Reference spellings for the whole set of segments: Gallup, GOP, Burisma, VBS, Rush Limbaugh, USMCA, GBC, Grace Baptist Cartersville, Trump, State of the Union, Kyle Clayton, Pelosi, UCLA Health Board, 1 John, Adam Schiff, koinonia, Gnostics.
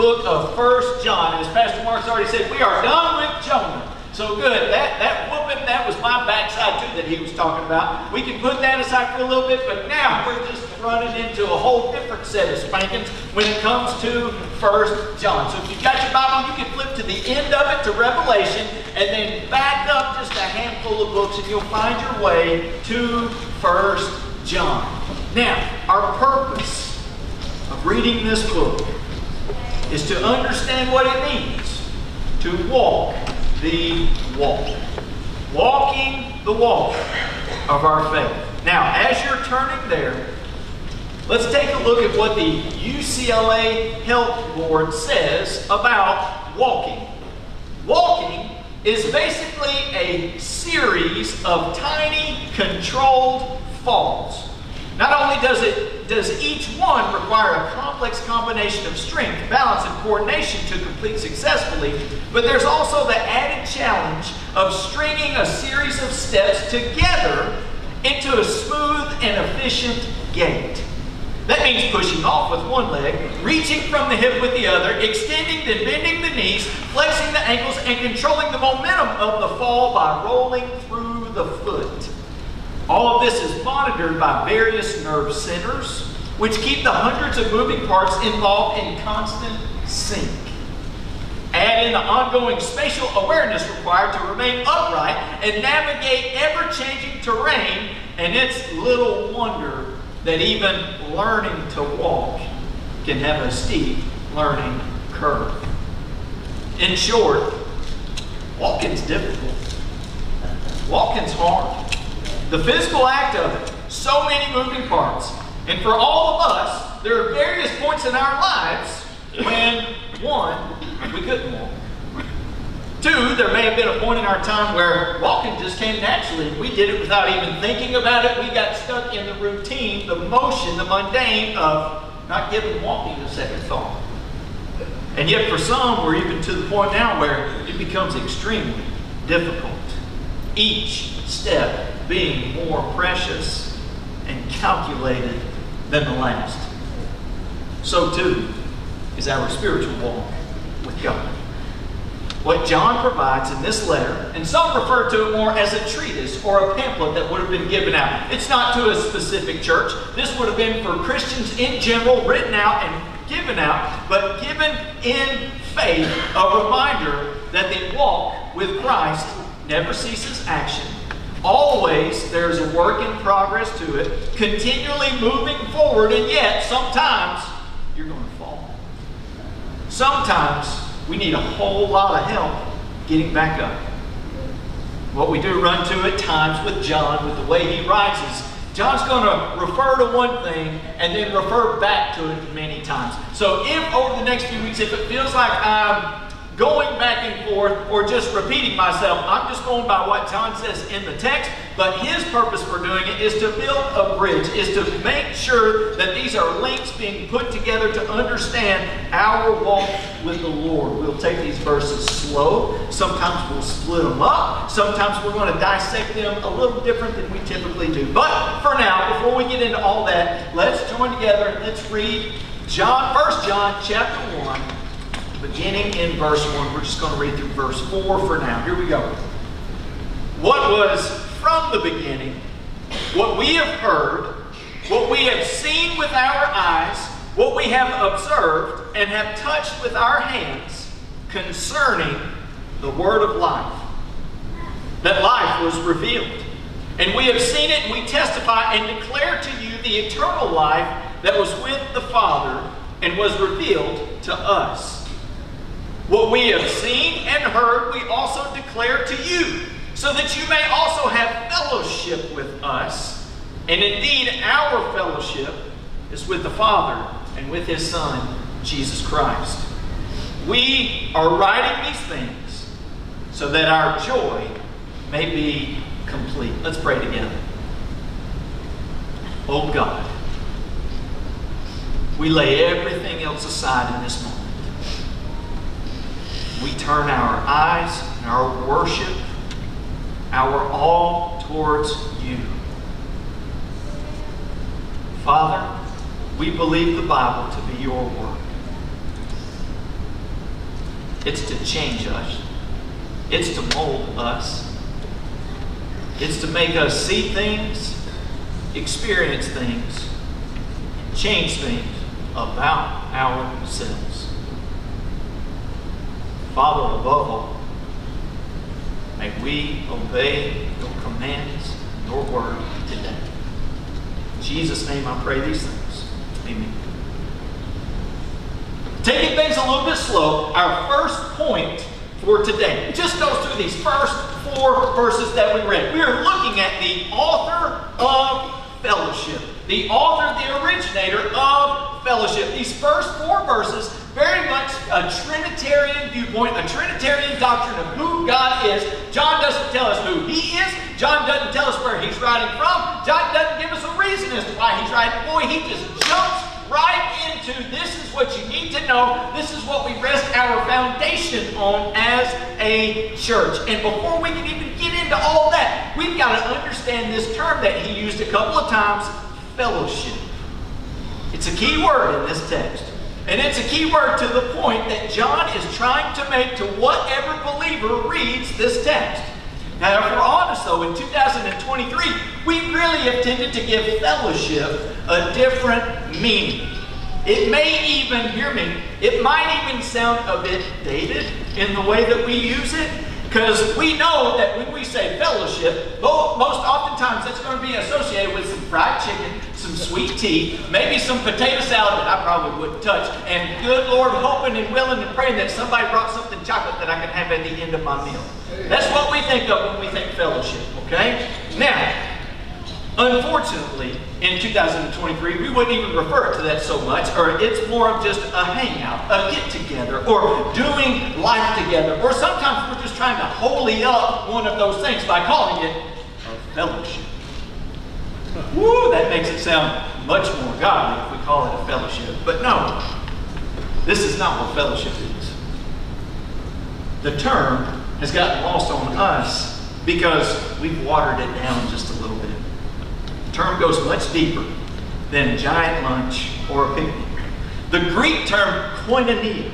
book of 1 John. And as Pastor Mark's already said, we are done with Jonah. So good. That whooping, that was my backside too that he was talking about. We can put that aside for a little bit, but now we're just running into a whole different set of spankings when it comes to 1 John. So if you've got your Bible, you can flip to the end of it to Revelation and then back up just a handful of books and you'll find your way to 1 John. Now, our purpose of reading this book is to understand what it means to walk the walk. Walking the walk of our faith. Now, as you're turning there, let's take a look at what the UCLA Health Board says about walking. Walking is basically a series of tiny controlled falls. Not only does each one require a complex combination of strength, balance, and coordination to complete successfully, but there's also the added challenge of stringing a series of steps together into a smooth and efficient gait. That means pushing off with one leg, reaching from the hip with the other, extending then bending the knees, flexing the ankles, and controlling the momentum of the fall by rolling through the foot. All of this is monitored by various nerve centers, which keep the hundreds of moving parts involved in constant sync. Add in the ongoing spatial awareness required to remain upright and navigate ever-changing terrain, and it's little wonder that even learning to walk can have a steep learning curve. In short, walking's difficult. Walking's hard. The physical act of it, so many moving parts. And for all of us, there are various points in our lives when, one, we couldn't walk. Two, there may have been a point in our time where walking just came naturally. We did it without even thinking about it. We got stuck in the routine, the motion, the mundane of not giving walking a second thought. And yet for some, we're even to the point now where it becomes extremely difficult. Each step being more precious and calculated than the last. So too is our spiritual walk with God. What John provides in this letter, and some refer to it more as a treatise or a pamphlet that would have been given out. It's not to a specific church. This would have been for Christians in general, written out and given out, but given in faith, a reminder that the walk with Christ never ceases action. Always there's a work in progress to it, continually moving forward, and yet sometimes you're going to fall. Sometimes we need a whole lot of help getting back up. What we do run to at times with John, with the way he writes, is John's going to refer to one thing and then refer back to it many times. So if over the next few weeks, if it feels like I'm going back and forth or just repeating myself, I'm just going by what John says in the text, but his purpose for doing it is to build a bridge, is to make sure that these are links being put together to understand our walk with the Lord. We'll take these verses slow. Sometimes we'll split them up. Sometimes we're going to dissect them a little different than we typically do. But for now, before we get into all that, let's join together and let's read 1 John chapter 1. Beginning in verse 1, we're just going to read through verse 4 for now. Here we go. What was from the beginning, what we have heard, what we have seen with our eyes, what we have observed and have touched with our hands concerning the word of life. That life was revealed. And we have seen it and we testify and declare to you the eternal life that was with the Father and was revealed to us. What we have seen and heard, we also declare to you, so that you may also have fellowship with us. And indeed, our fellowship is with the Father and with His Son, Jesus Christ. We are writing these things so that our joy may be complete. Let's pray together. Oh God, we lay everything else aside in this moment. We turn our eyes and our worship, our all towards you. Father, we believe the Bible to be your word. It's to change us. It's to mold us. It's to make us see things, experience things, and change things about ourselves. Father, above all, may we obey your commands, your word today. In Jesus' name I pray these things. Amen. Taking things a little bit slow, our first point for today. It just goes through these first four verses that we read. We are looking at the author of fellowship. The author, the originator of fellowship. These first four verses, very much a Trinitarian viewpoint, a Trinitarian doctrine of who God is. John doesn't tell us who he is. John doesn't tell us where he's writing from. John doesn't give us a reason as to why he's writing. Boy, he just jumps right into this is what you need to know. This is what we rest our foundation on as a church. And before we can even get into all that, we've got to understand this term that he used a couple of times, fellowship. It's a key word in this text. And it's a key word to the point that John is trying to make to whatever believer reads this text. Now, if we're honest, though, in 2023, we really have tended to give fellowship a different meaning. It may even, hear me, it might even sound a bit dated in the way that we use it, because we know that when we say fellowship, most oftentimes it's going to be associated with some fried chicken, some sweet tea, maybe some potato salad that I probably wouldn't touch, and good Lord, hoping and willing and praying that somebody brought something chocolate that I could have at the end of my meal. That's what we think of when we think fellowship, okay? Now, unfortunately, in 2023, we wouldn't even refer to that so much, or it's more of just a hangout, a get-together, or doing life together, or sometimes we're just trying to holy up one of those things by calling it a fellowship. Woo, that makes it sound much more godly if we call it a fellowship. But no, this is not what fellowship is. The term has gotten lost on us because we've watered it down just a little bit. The term goes much deeper than a giant lunch or a picnic. The Greek term koinonia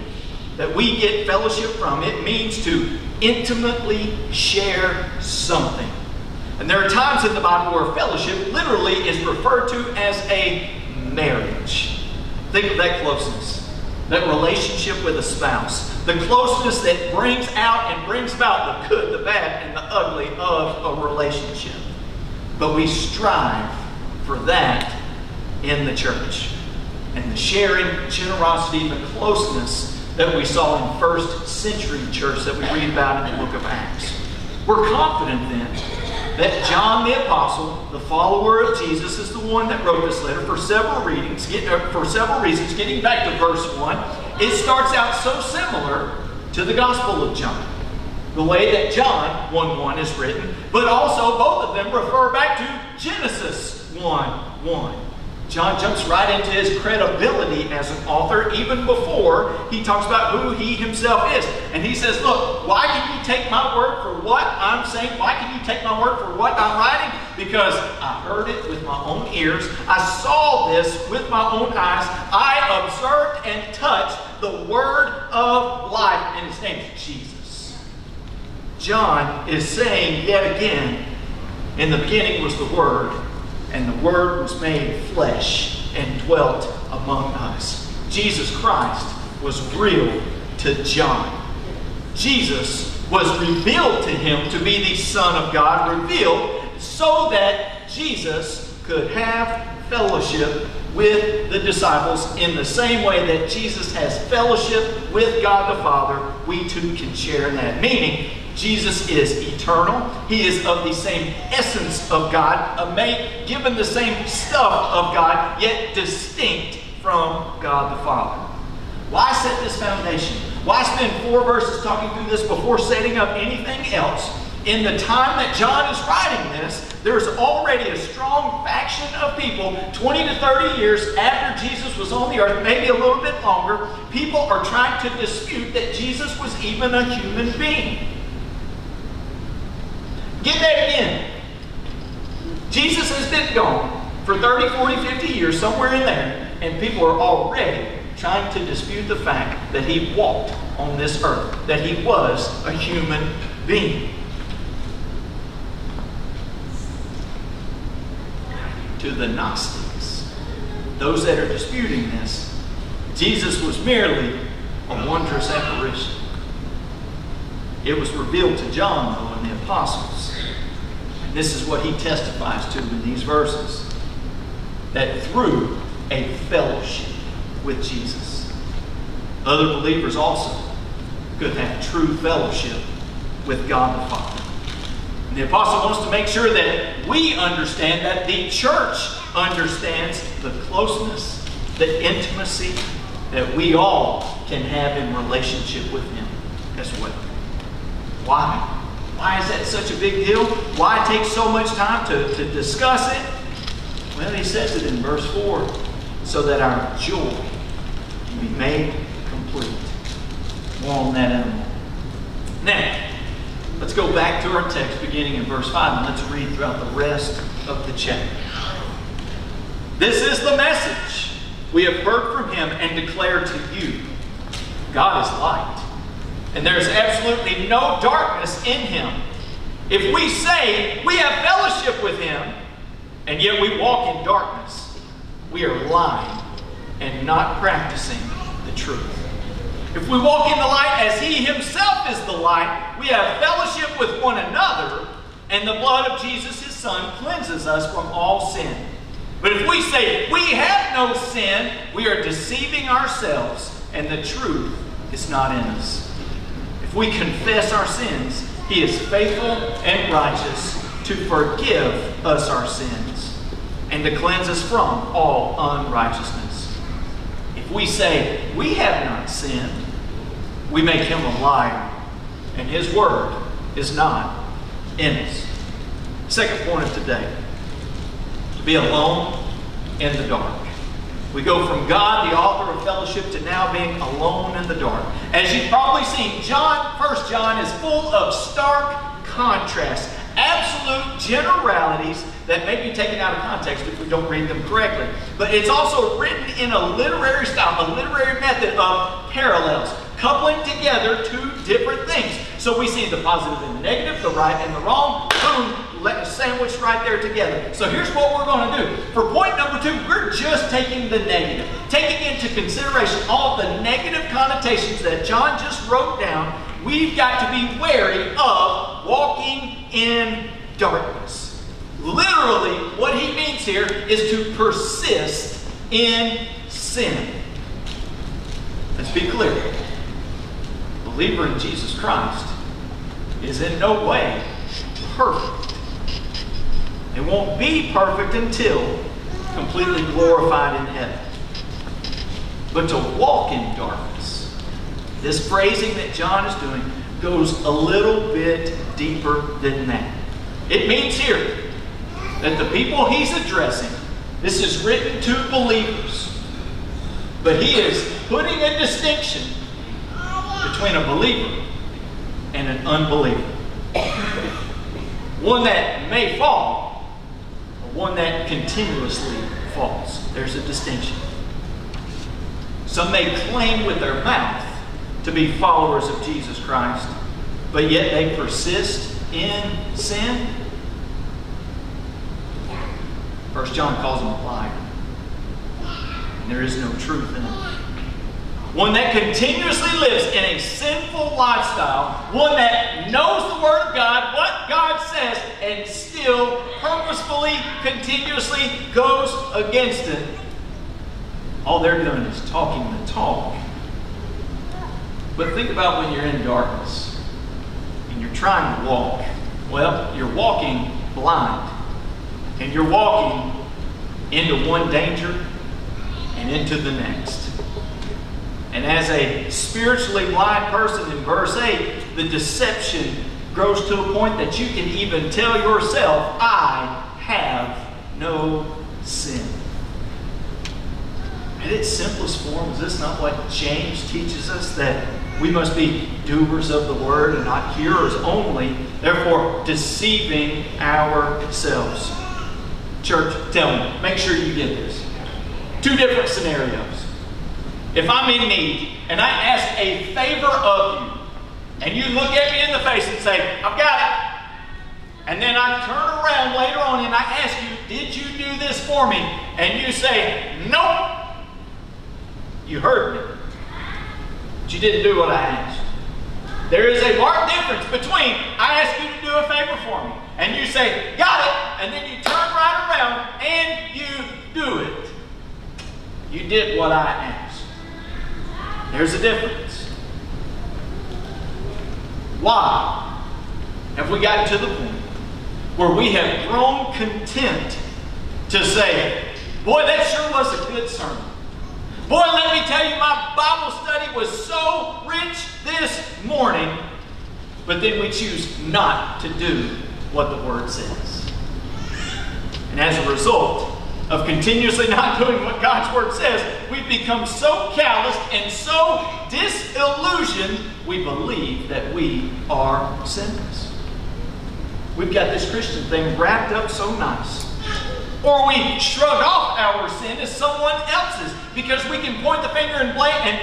that we get fellowship from, it means to intimately share something. And there are times in the Bible where fellowship literally is referred to as a marriage. Think of that closeness, that relationship with a spouse, the closeness that brings out and brings about the good, the bad, and the ugly of a relationship. But we strive for that in the church. And the sharing, generosity, the closeness that we saw in first century church that we read about in the book of Acts. We're confident then that John the Apostle, the follower of Jesus, is the one that wrote this letter for several reasons. Getting back to verse 1, it starts out so similar to the Gospel of John. The way that John 1:1 is written, but also both of them refer back to Genesis 1:1. John jumps right into his credibility as an author even before he talks about who he himself is. And he says, look, why can you take my word for what I'm saying? Why can you take my word for what I'm writing? Because I heard it with my own ears. I saw this with my own eyes. I observed and touched the word of life. And his name is Jesus. John is saying yet again, in the beginning was the word, and the Word was made flesh and dwelt among us. Jesus Christ was real to John. Jesus was revealed to him to be the Son of God, revealed so that Jesus could have fellowship with the disciples in the same way that Jesus has fellowship with God the Father. We too can share in that. Meaning, Jesus is eternal. He is of the same essence of God, given the same stuff of God, yet distinct from God the Father. Why set this foundation? Why spend four verses talking through this before setting up anything else? In the time that John is writing this, there's already a strong faction of people, 20 to 30 years after Jesus was on the earth, maybe a little bit longer, people are trying to dispute that Jesus was even a human being. Get that again. Jesus has been gone for 30, 40, 50 years, somewhere in there, and people are already trying to dispute the fact that he walked on this earth, that he was a human being. To the Gnostics, those that are disputing this, Jesus was merely a wondrous apparition. It was revealed to John, though, and the apostles. And this is what he testifies to in these verses, that through a fellowship with Jesus, other believers also could have true fellowship with God the Father. And the apostle wants to make sure that we understand, that the church understands the closeness, the intimacy that we all can have in relationship with Him as well. Why? Why is that such a big deal? Why take so much time to discuss it? Well, he says it in verse 4, so that our joy can be made complete. More on that in a moment. Now, let's go back to our text beginning in verse 5, and let's read throughout the rest of the chapter. This is the message we have heard from Him and declare to you. God is light, and there is absolutely no darkness in Him. If we say we have fellowship with Him, and yet we walk in darkness, we are lying and not practicing the truth. If we walk in the light as He Himself is the light, we have fellowship with one another, and the blood of Jesus, His Son, cleanses us from all sin. But if we say we have no sin, we are deceiving ourselves, and the truth is not in us. If we confess our sins, He is faithful and righteous to forgive us our sins and to cleanse us from all unrighteousness. If we say we have not sinned, we make Him a liar, and His word is not in us. Second point of today: be alone in the dark. We go from God, the author of fellowship, to now being alone in the dark. As you've probably seen, 1 John is full of stark contrasts, absolute generalities that may be taken out of context if we don't read them correctly. But it's also written in a literary style, a literary method of parallels, coupling together two different things. So we see the positive and the negative, the right and the wrong, boom, sandwiched right there together. So here's what we're going to do. For point number 2, we're just taking the negative, taking into consideration all the negative connotations that John just wrote down. We've got to be wary of walking in darkness. Literally, what he means here is to persist in sin. Let's be clear. The believer in Jesus Christ is in no way perfect. It won't be perfect until completely glorified in heaven. But to walk in darkness, this phrasing that John is doing goes a little bit deeper than that. It means here that the people he's addressing, this is written to believers, but he is putting a distinction between a believer and an unbeliever. One that may fall, or one that continuously falls. There's a distinction. Some may claim with their mouth to be followers of Jesus Christ, but yet they persist in sin. 1 John calls them a liar, and there is no truth in them. One that continuously lives in a sinful lifestyle, one that knows the Word of God, what God says, and still purposefully, continuously goes against it. All they're doing is talking the talk. But think about when you're in darkness and you're trying to walk. Well, you're walking blind. And you're walking into one danger and into the next. And as a spiritually blind person in verse 8, the deception grows to a point that you can even tell yourself, I have no sin. In its simplest form, is this not what James teaches us? That we must be doers of the word and not hearers only, therefore deceiving ourselves. Church, tell me, make sure you get this. Two different scenarios. If I'm in need and I ask a favor of you, and you look at me in the face and say, I've got it, and then I turn around later on and I ask you, did you do this for me? And you say, nope. You heard me, but you didn't do what I asked. There is a marked difference between I ask you to do a favor for me, and you say, got it, and then you turn right around and you do it. You did what I asked. There's a difference. Why have we gotten to the point where we have grown content to say, boy, that sure was a good sermon. Boy, let me tell you, my Bible study was so rich this morning. But then we choose not to do what the Word says. And as a result of continuously not doing what God's Word says, we've become so calloused and so disillusioned, we believe that we are sinners. We've got this Christian thing wrapped up so nice. Or we shrug off our sin as someone else's because we can point the finger and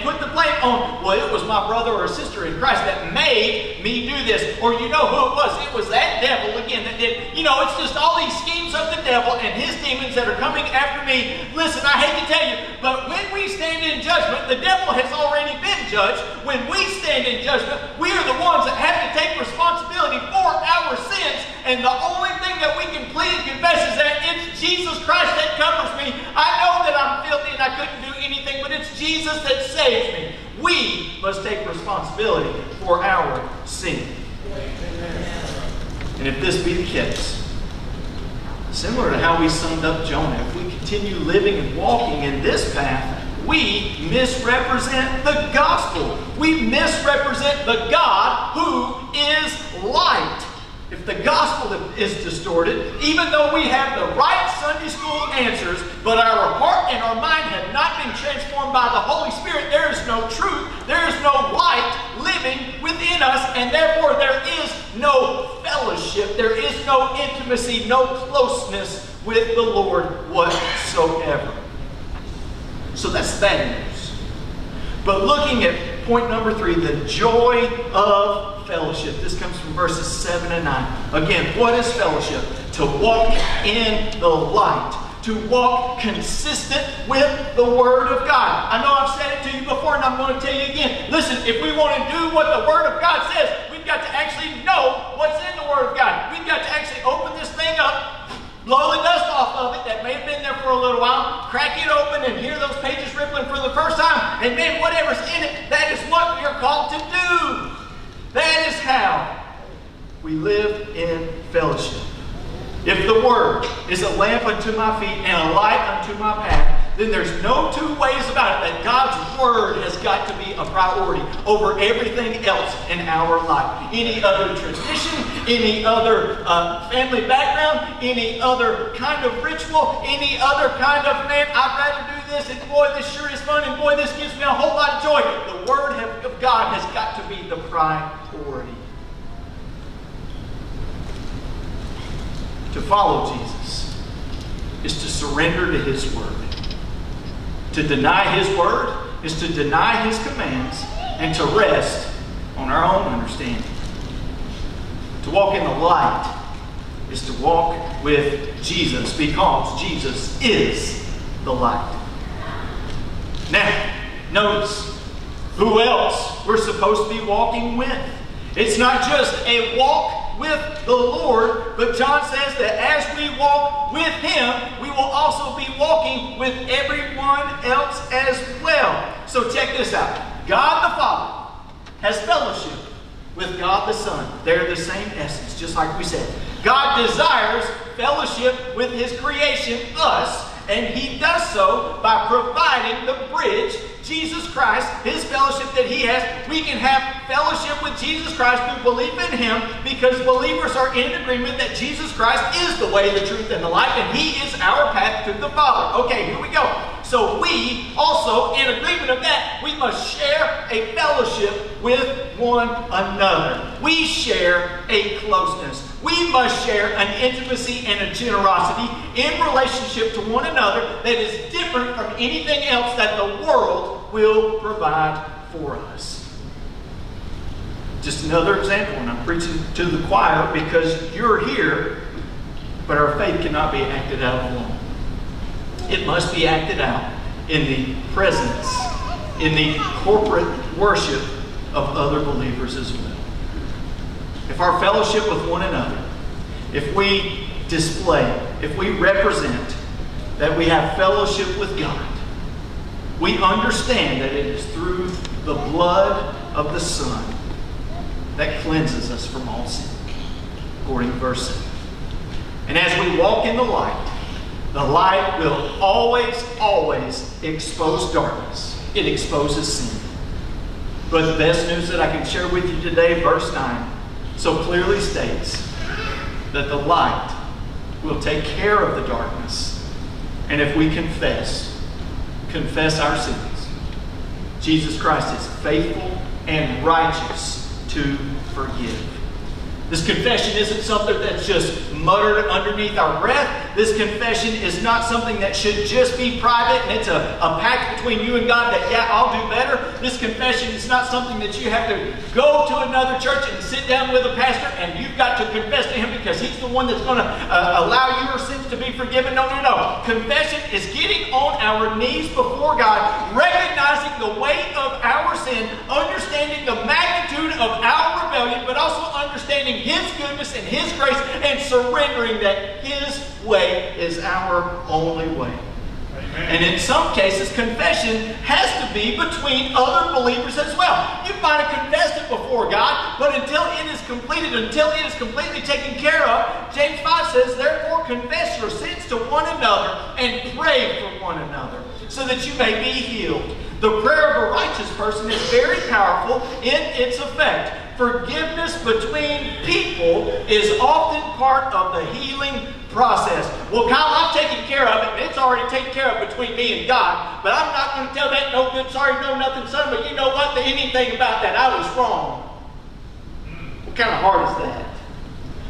put the blame on, well, it was my brother or sister in Christ that made me do this. Or you know who it was? It was that devil again that did. You know, it's just all these schemes of the devil and his demons that are coming after me. Listen, I hate to tell you, but when we stand in judgment, the devil has already been judged. When we stand in judgment, we are the ones that have to take responsibility for our sins. And the only thing that we can plead and confess is that it's Jesus Christ that covers me. I know that I'm filthy and I couldn't do anything, but it's Jesus that saves me. We must take responsibility for our sin. And if this be the case, similar to how we summed up Jonah, if we continue living and walking in this path, we misrepresent the gospel. We misrepresent the God who is light. If the gospel is distorted, even though we have the right Sunday school answers, but our heart and our mind have not been transformed by the Holy Spirit, there is no truth, there is no light living within us, and therefore there is no fellowship, there is no intimacy, no closeness with the Lord whatsoever. So that's bad news. But looking at point number 3, the joy of fellowship. This comes from verses 7 and 9. Again, what is fellowship? To walk in the light. To walk consistent with the Word of God. I know I've said it to you before, and I'm going to tell you again. Listen, if we want to do what the Word of God says, we've got to actually know what's in the Word of God. We've got to actually open this thing up, blow the dust off of it that may have been there for a little while, crack it open and hear those pages rippling for the first time, and then whatever's in it, that is what we are called to do. That is how we live in fellowship. If the Word is a lamp unto my feet and a light unto my path, then there's no two ways about it that God's Word has got to be a priority over everything else in our life. Any other tradition, any other family background, any other kind of ritual, any other kind of, man, I'd rather do this, and boy, this sure is fun, and boy, this gives me a whole lot of joy. The Word of God has got to be the priority. To follow Jesus is to surrender to His Word. To deny His Word is to deny His commands and to rest on our own understanding. To walk in the light is to walk with Jesus because Jesus is the light. Now, notice who else we're supposed to be walking with. It's not just a walk with the Lord, but John says that as we walk with Him, we will also be walking with everyone else as well. So check this out. God the Father has fellowship with God the Son. They're the same essence, just like we said. God desires fellowship with His creation, us, and He does so by providing the bridge, Jesus Christ, His fellowship that He has. We can have fellowship with Jesus Christ through belief in Him because believers are in agreement that Jesus Christ is the way, the truth, and the life, and He is our path to the Father. Okay, here we go. So we also, in agreement of that, we must share a fellowship with one another. We share a closeness. We must share an intimacy and a generosity in relationship to one another that is different from anything else that the world will provide for us. Just another example, and I'm preaching to the choir because you're here, but our faith cannot be acted out alone. It must be acted out in the presence, in the corporate worship of other believers as well. If our fellowship with one another, if we display, if we represent that we have fellowship with God, we understand that it is through the blood of the Son that cleanses us from all sin, according to verse 7. And as we walk in the light will always, always expose darkness. It exposes sin. But the best news that I can share with you today, verse 9, so clearly states that the light will take care of the darkness. And if we confess our sins, Jesus Christ is faithful and righteous to forgive. This confession isn't something that's just muttered underneath our breath. This confession is not something that should just be private and it's a pact between you and God that, yeah, I'll do better. This confession is not something that you have to go to another church and sit down with a pastor and you've got to confess to him because he's the one that's going to allow your sins to be forgiven. No, no, no. Confession is getting on our knees before God, recognizing the weight of our sin, understanding the magnitude of our rebellion, but also understanding His goodness and His grace and surrendering that His way is our only way. Amen. And in some cases, confession has to be between other believers as well. You might have confessed it before God, but until it is completed, until it is completely taken care of, James 5 says, therefore confess your sins to one another and pray for one another so that you may be healed. The prayer of a righteous person is very powerful in its effect. Forgiveness between people is often part of the healing process. Well, Kyle, I've taken care of it. It's already taken care of between me and God. But I'm not going to tell that no good, sorry, no nothing, son. But you know what? Anything about that, I was wrong. What kind of heart is that?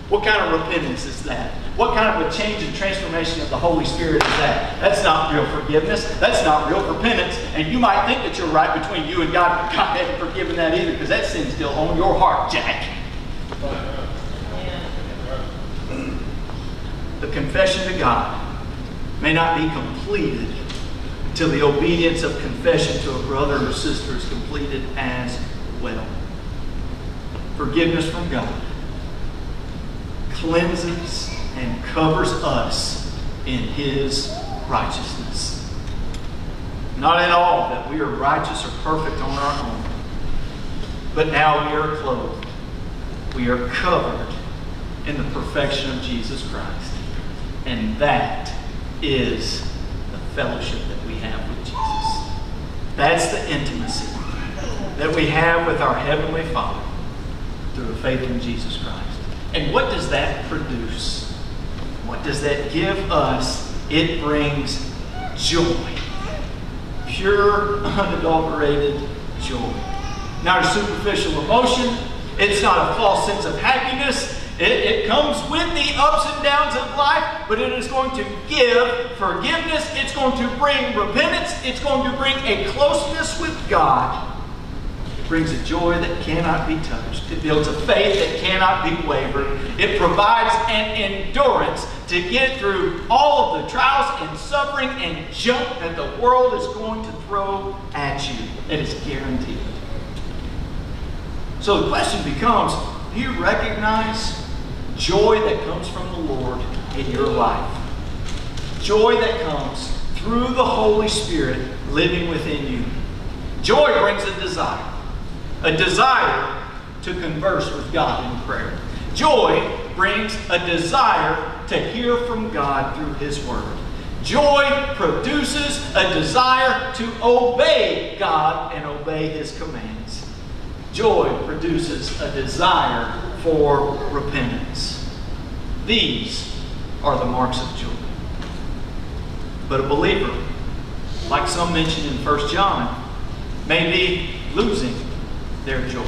What kind of repentance is that? What kind of a change and transformation of the Holy Spirit is that? That's not real forgiveness. That's not real repentance. And you might think that you're right between you and God, but God hasn't forgiven that either because that sin's still on your heart, Jack. The confession to God may not be completed until the obedience of confession to a brother or sister is completed as well. Forgiveness from God cleanses and covers us in His righteousness. Not at all that we are righteous or perfect on our own, but now we are clothed. We are covered in the perfection of Jesus Christ. And that is the fellowship that we have with Jesus. That's the intimacy that we have with our Heavenly Father through faith in Jesus Christ. And what does that produce? What does that give us? It brings joy. Pure, unadulterated joy. Not a superficial emotion. It's not a false sense of happiness. It comes with the ups and downs of life, but it is going to give forgiveness. It's going to bring repentance. It's going to bring a closeness with God. It brings a joy that cannot be touched. It builds a faith that cannot be wavered. It provides an endurance to get through all of the trials and suffering and junk that the world is going to throw at you. It is guaranteed. So the question becomes, do you recognize joy that comes from the Lord in your life? Joy that comes through the Holy Spirit living within you. Joy brings a desire. A desire to converse with God in prayer. Joy brings a desire to hear from God through His Word. Joy produces a desire to obey God and obey His commands. Joy produces a desire for repentance. These are the marks of joy. But a believer, like some mentioned in 1 John, may be losing their joy.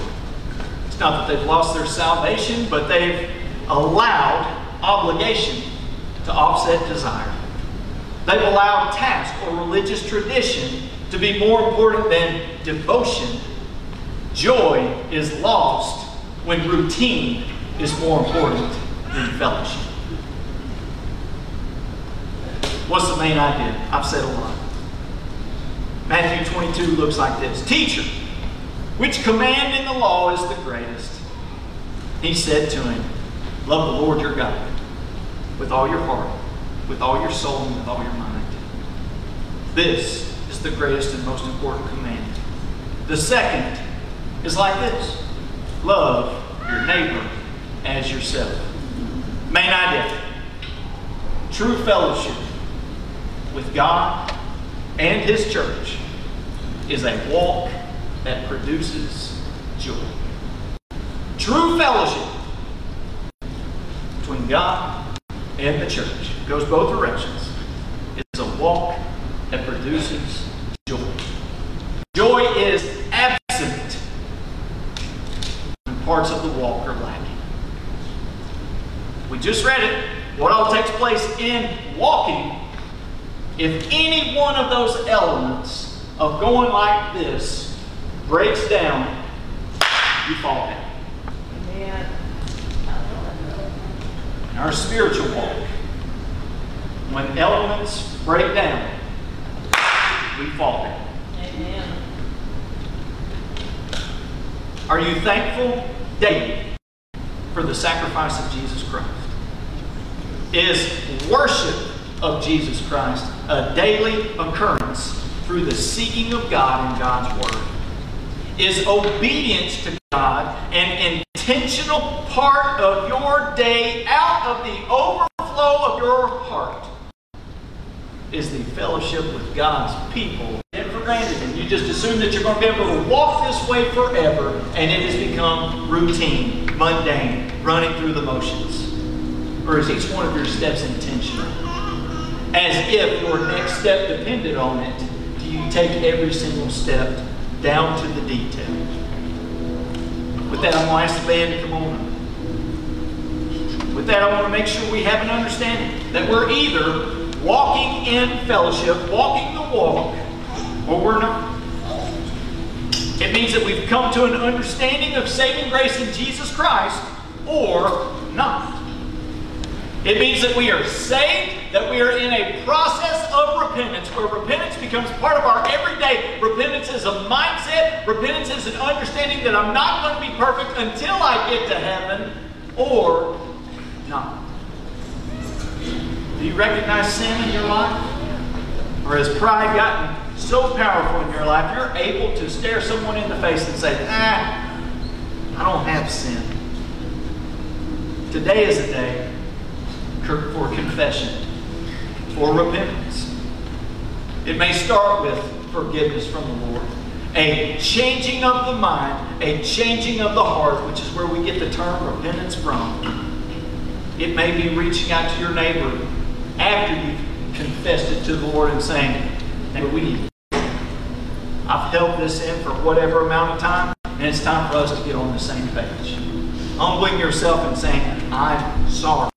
It's not that they've lost their salvation, but they've allowed obligation to offset desire. They've allowed task or religious tradition to be more important than devotion, joy is lost when routine is more important than fellowship. What's the main idea? I've said a lot. Matthew 22 looks like this. Teacher, which command in the law is the greatest? He said to him, love the Lord your God with all your heart, with all your soul, and with all your mind. This is the greatest and most important command. The second is like this. Love your neighbor as yourself. Main idea. True fellowship with God and His church is a walk that produces joy. True fellowship between God and the church, it goes both directions, is a walk that produces joy. Joy is absent when parts of the walk are lacking. We just read it. What all takes place in walking, if any one of those elements of going like this breaks down, you fall down. Amen. In our spiritual walk, when elements break down, we fall down. Amen. Are you thankful daily for the sacrifice of Jesus Christ? Is worship of Jesus Christ a daily occurrence through the seeking of God and God's Word? Is obedience to God an intentional part of your day out of the overflow of your heart? Is the fellowship with God's people and for granted? And you just assume that you're going to be able to walk this way forever, and it has become routine, mundane, running through the motions. Or is each one of your steps intentional? As if your next step depended on it, do you take every single step down to the detail? With that, I'm going to ask the band to come on. With that, I want to make sure we have an understanding that we're either walking in fellowship, walking the walk, or we're not. It means that we've come to an understanding of saving grace in Jesus Christ, or not. It means that we are saved, that we are in a process of repentance, where repentance becomes part of our everyday. Repentance is a mindset. Repentance is an understanding that I'm not going to be perfect until I get to heaven, or not. Do you recognize sin in your life? Or has pride gotten so powerful in your life, you're able to stare someone in the face and say, I don't have sin. Today is a day for confession, for repentance. It may start with forgiveness from the Lord, a changing of the mind, a changing of the heart, which is where we get the term repentance from. It may be reaching out to your neighbor after you've confessed it to the Lord and saying, hey, I've held this in for whatever amount of time, and it's time for us to get on the same page. Humbling yourself and saying, I'm sorry.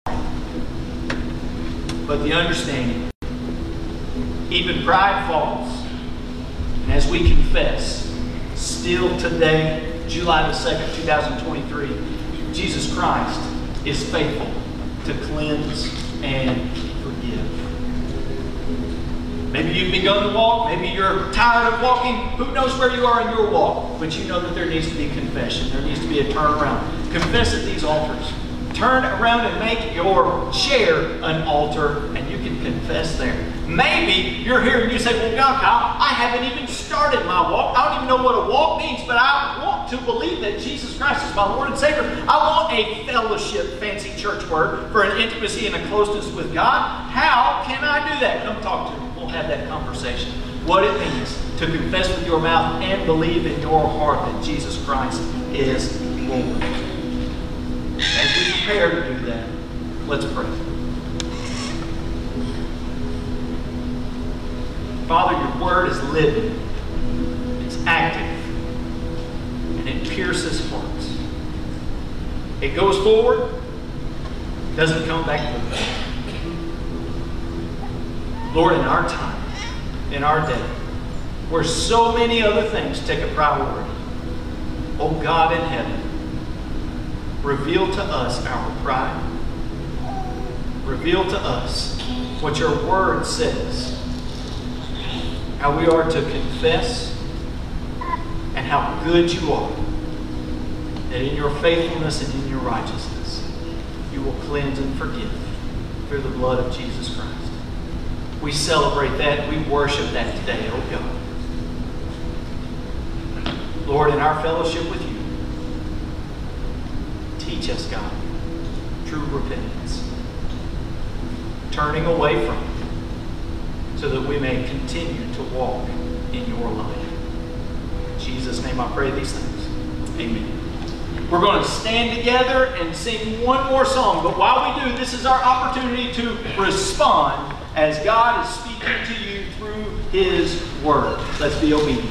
But the understanding, even pride falls. And as we confess, still today, July the 2nd, 2023, Jesus Christ is faithful to cleanse and forgive. Maybe you've begun to walk. Maybe you're tired of walking. Who knows where you are in your walk? But you know that there needs to be confession. There needs to be a turnaround. Confess at these altars. Turn around and make your chair an altar, and you can confess there. Maybe you're here and you say, well, God, Kyle, I haven't even started my walk. I don't even know what a walk means, but I want to believe that Jesus Christ is my Lord and Savior. I want a fellowship, fancy church word, for an intimacy and a closeness with God. How can I do that? Come talk to me. We'll have that conversation. What it means to confess with your mouth and believe in your heart that Jesus Christ is Lord. As we prepare to do that, let's pray. Father, your word is living, it's active, and it pierces hearts. It goes forward, it doesn't come back forward. Lord, in our time, in our day, where so many other things take a priority. Oh God in heaven, reveal to us our pride. Reveal to us what your word says, how we are to confess, and how good you are, that in your faithfulness and in your righteousness, you will cleanse and forgive through the blood of Jesus Christ. We celebrate that. We worship that today, oh God. Lord, in our fellowship with you, teach us, God, true repentance, turning away from it, so that we may continue to walk in your light. In Jesus' name I pray these things. Amen. We're going to stand together and sing one more song. But while we do, this is our opportunity to respond as God is speaking to you through His Word. Let's be obedient.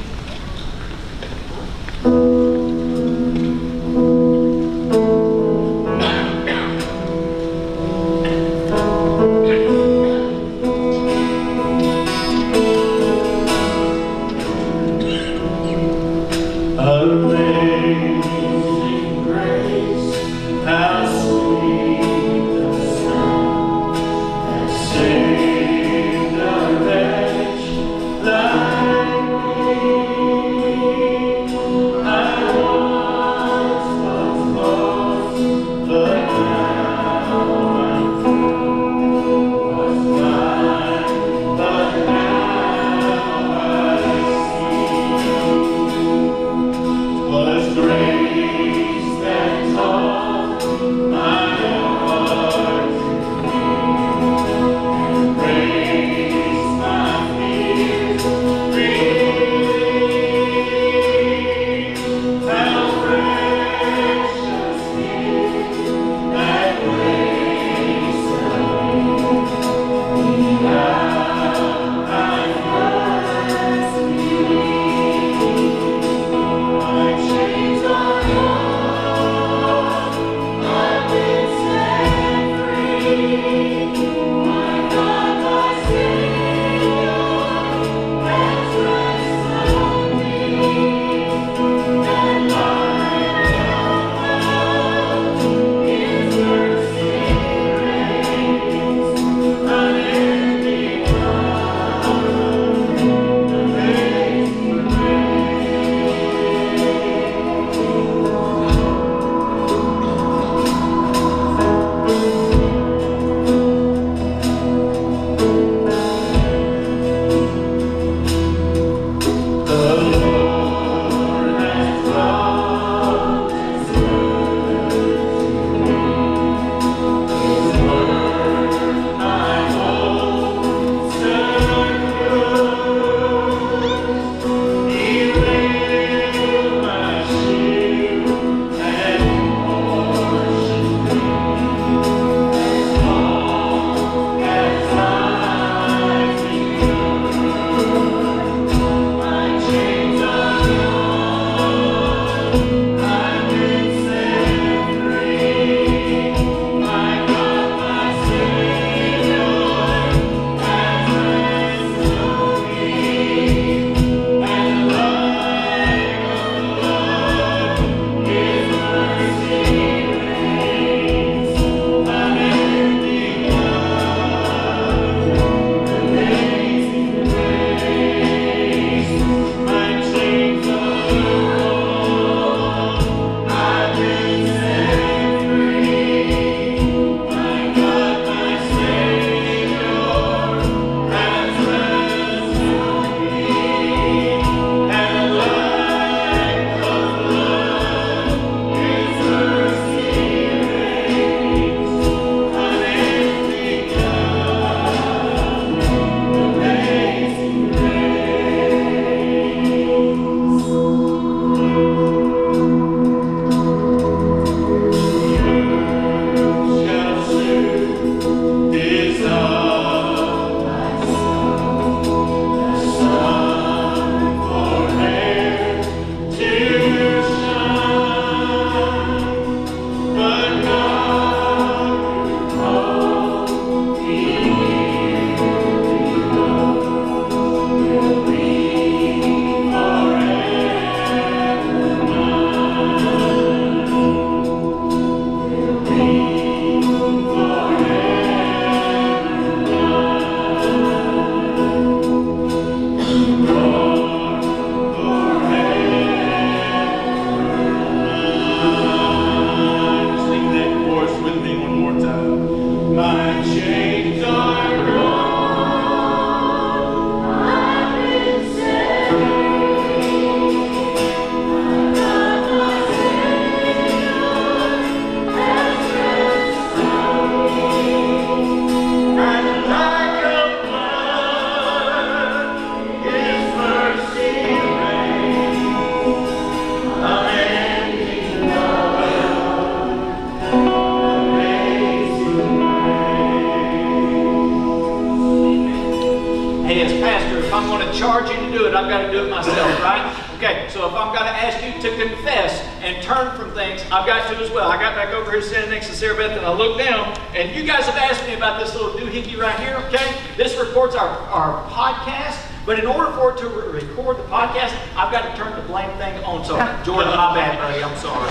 charge you to do it. I've got to do it myself, right? Okay, so if I'm going to ask you to confess and turn from things, I've got to as well. I got back over here standing next to Sarah Beth, and I looked down, and you guys have asked me about this little doohickey right here, okay? This records our podcast. But in order for it to record the podcast, I've got to turn the blame thing on. So, Jordan, my bad, buddy. I'm sorry.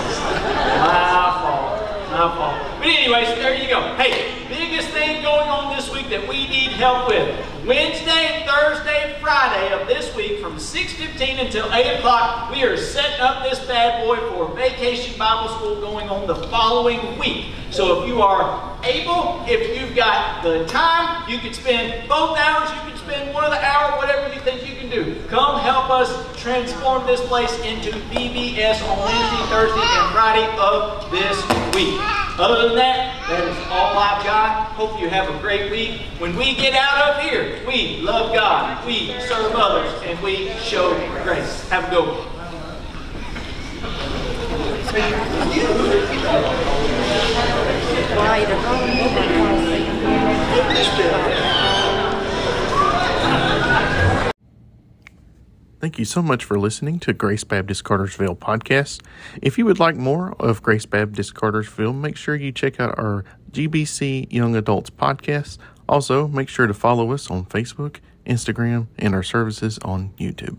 My fault. My fault. But anyways, there you go. Hey, biggest thing going on this week that we need help with. Wednesday, Thursday, and Friday of this week from 6:15 until 8 o'clock, we are setting up this bad boy for Vacation Bible School going on the following week. So if you are able, if you've got the time, you can spend both hours, you can spend 1 hour, whatever you think you can do. Come help us transform this place into VBS on Wednesday, Thursday, and Friday of this week. Other than that, that is all I've got. Hope you have a great week. When we get out of here, we love God, we serve others, and we show grace. Have a good one. Thank you so much for listening to Grace Baptist Cartersville podcast. If you would like more of Grace Baptist Cartersville, make sure you check out our GBC Young Adults podcast. Also, make sure to follow us on Facebook, Instagram, and our services on YouTube.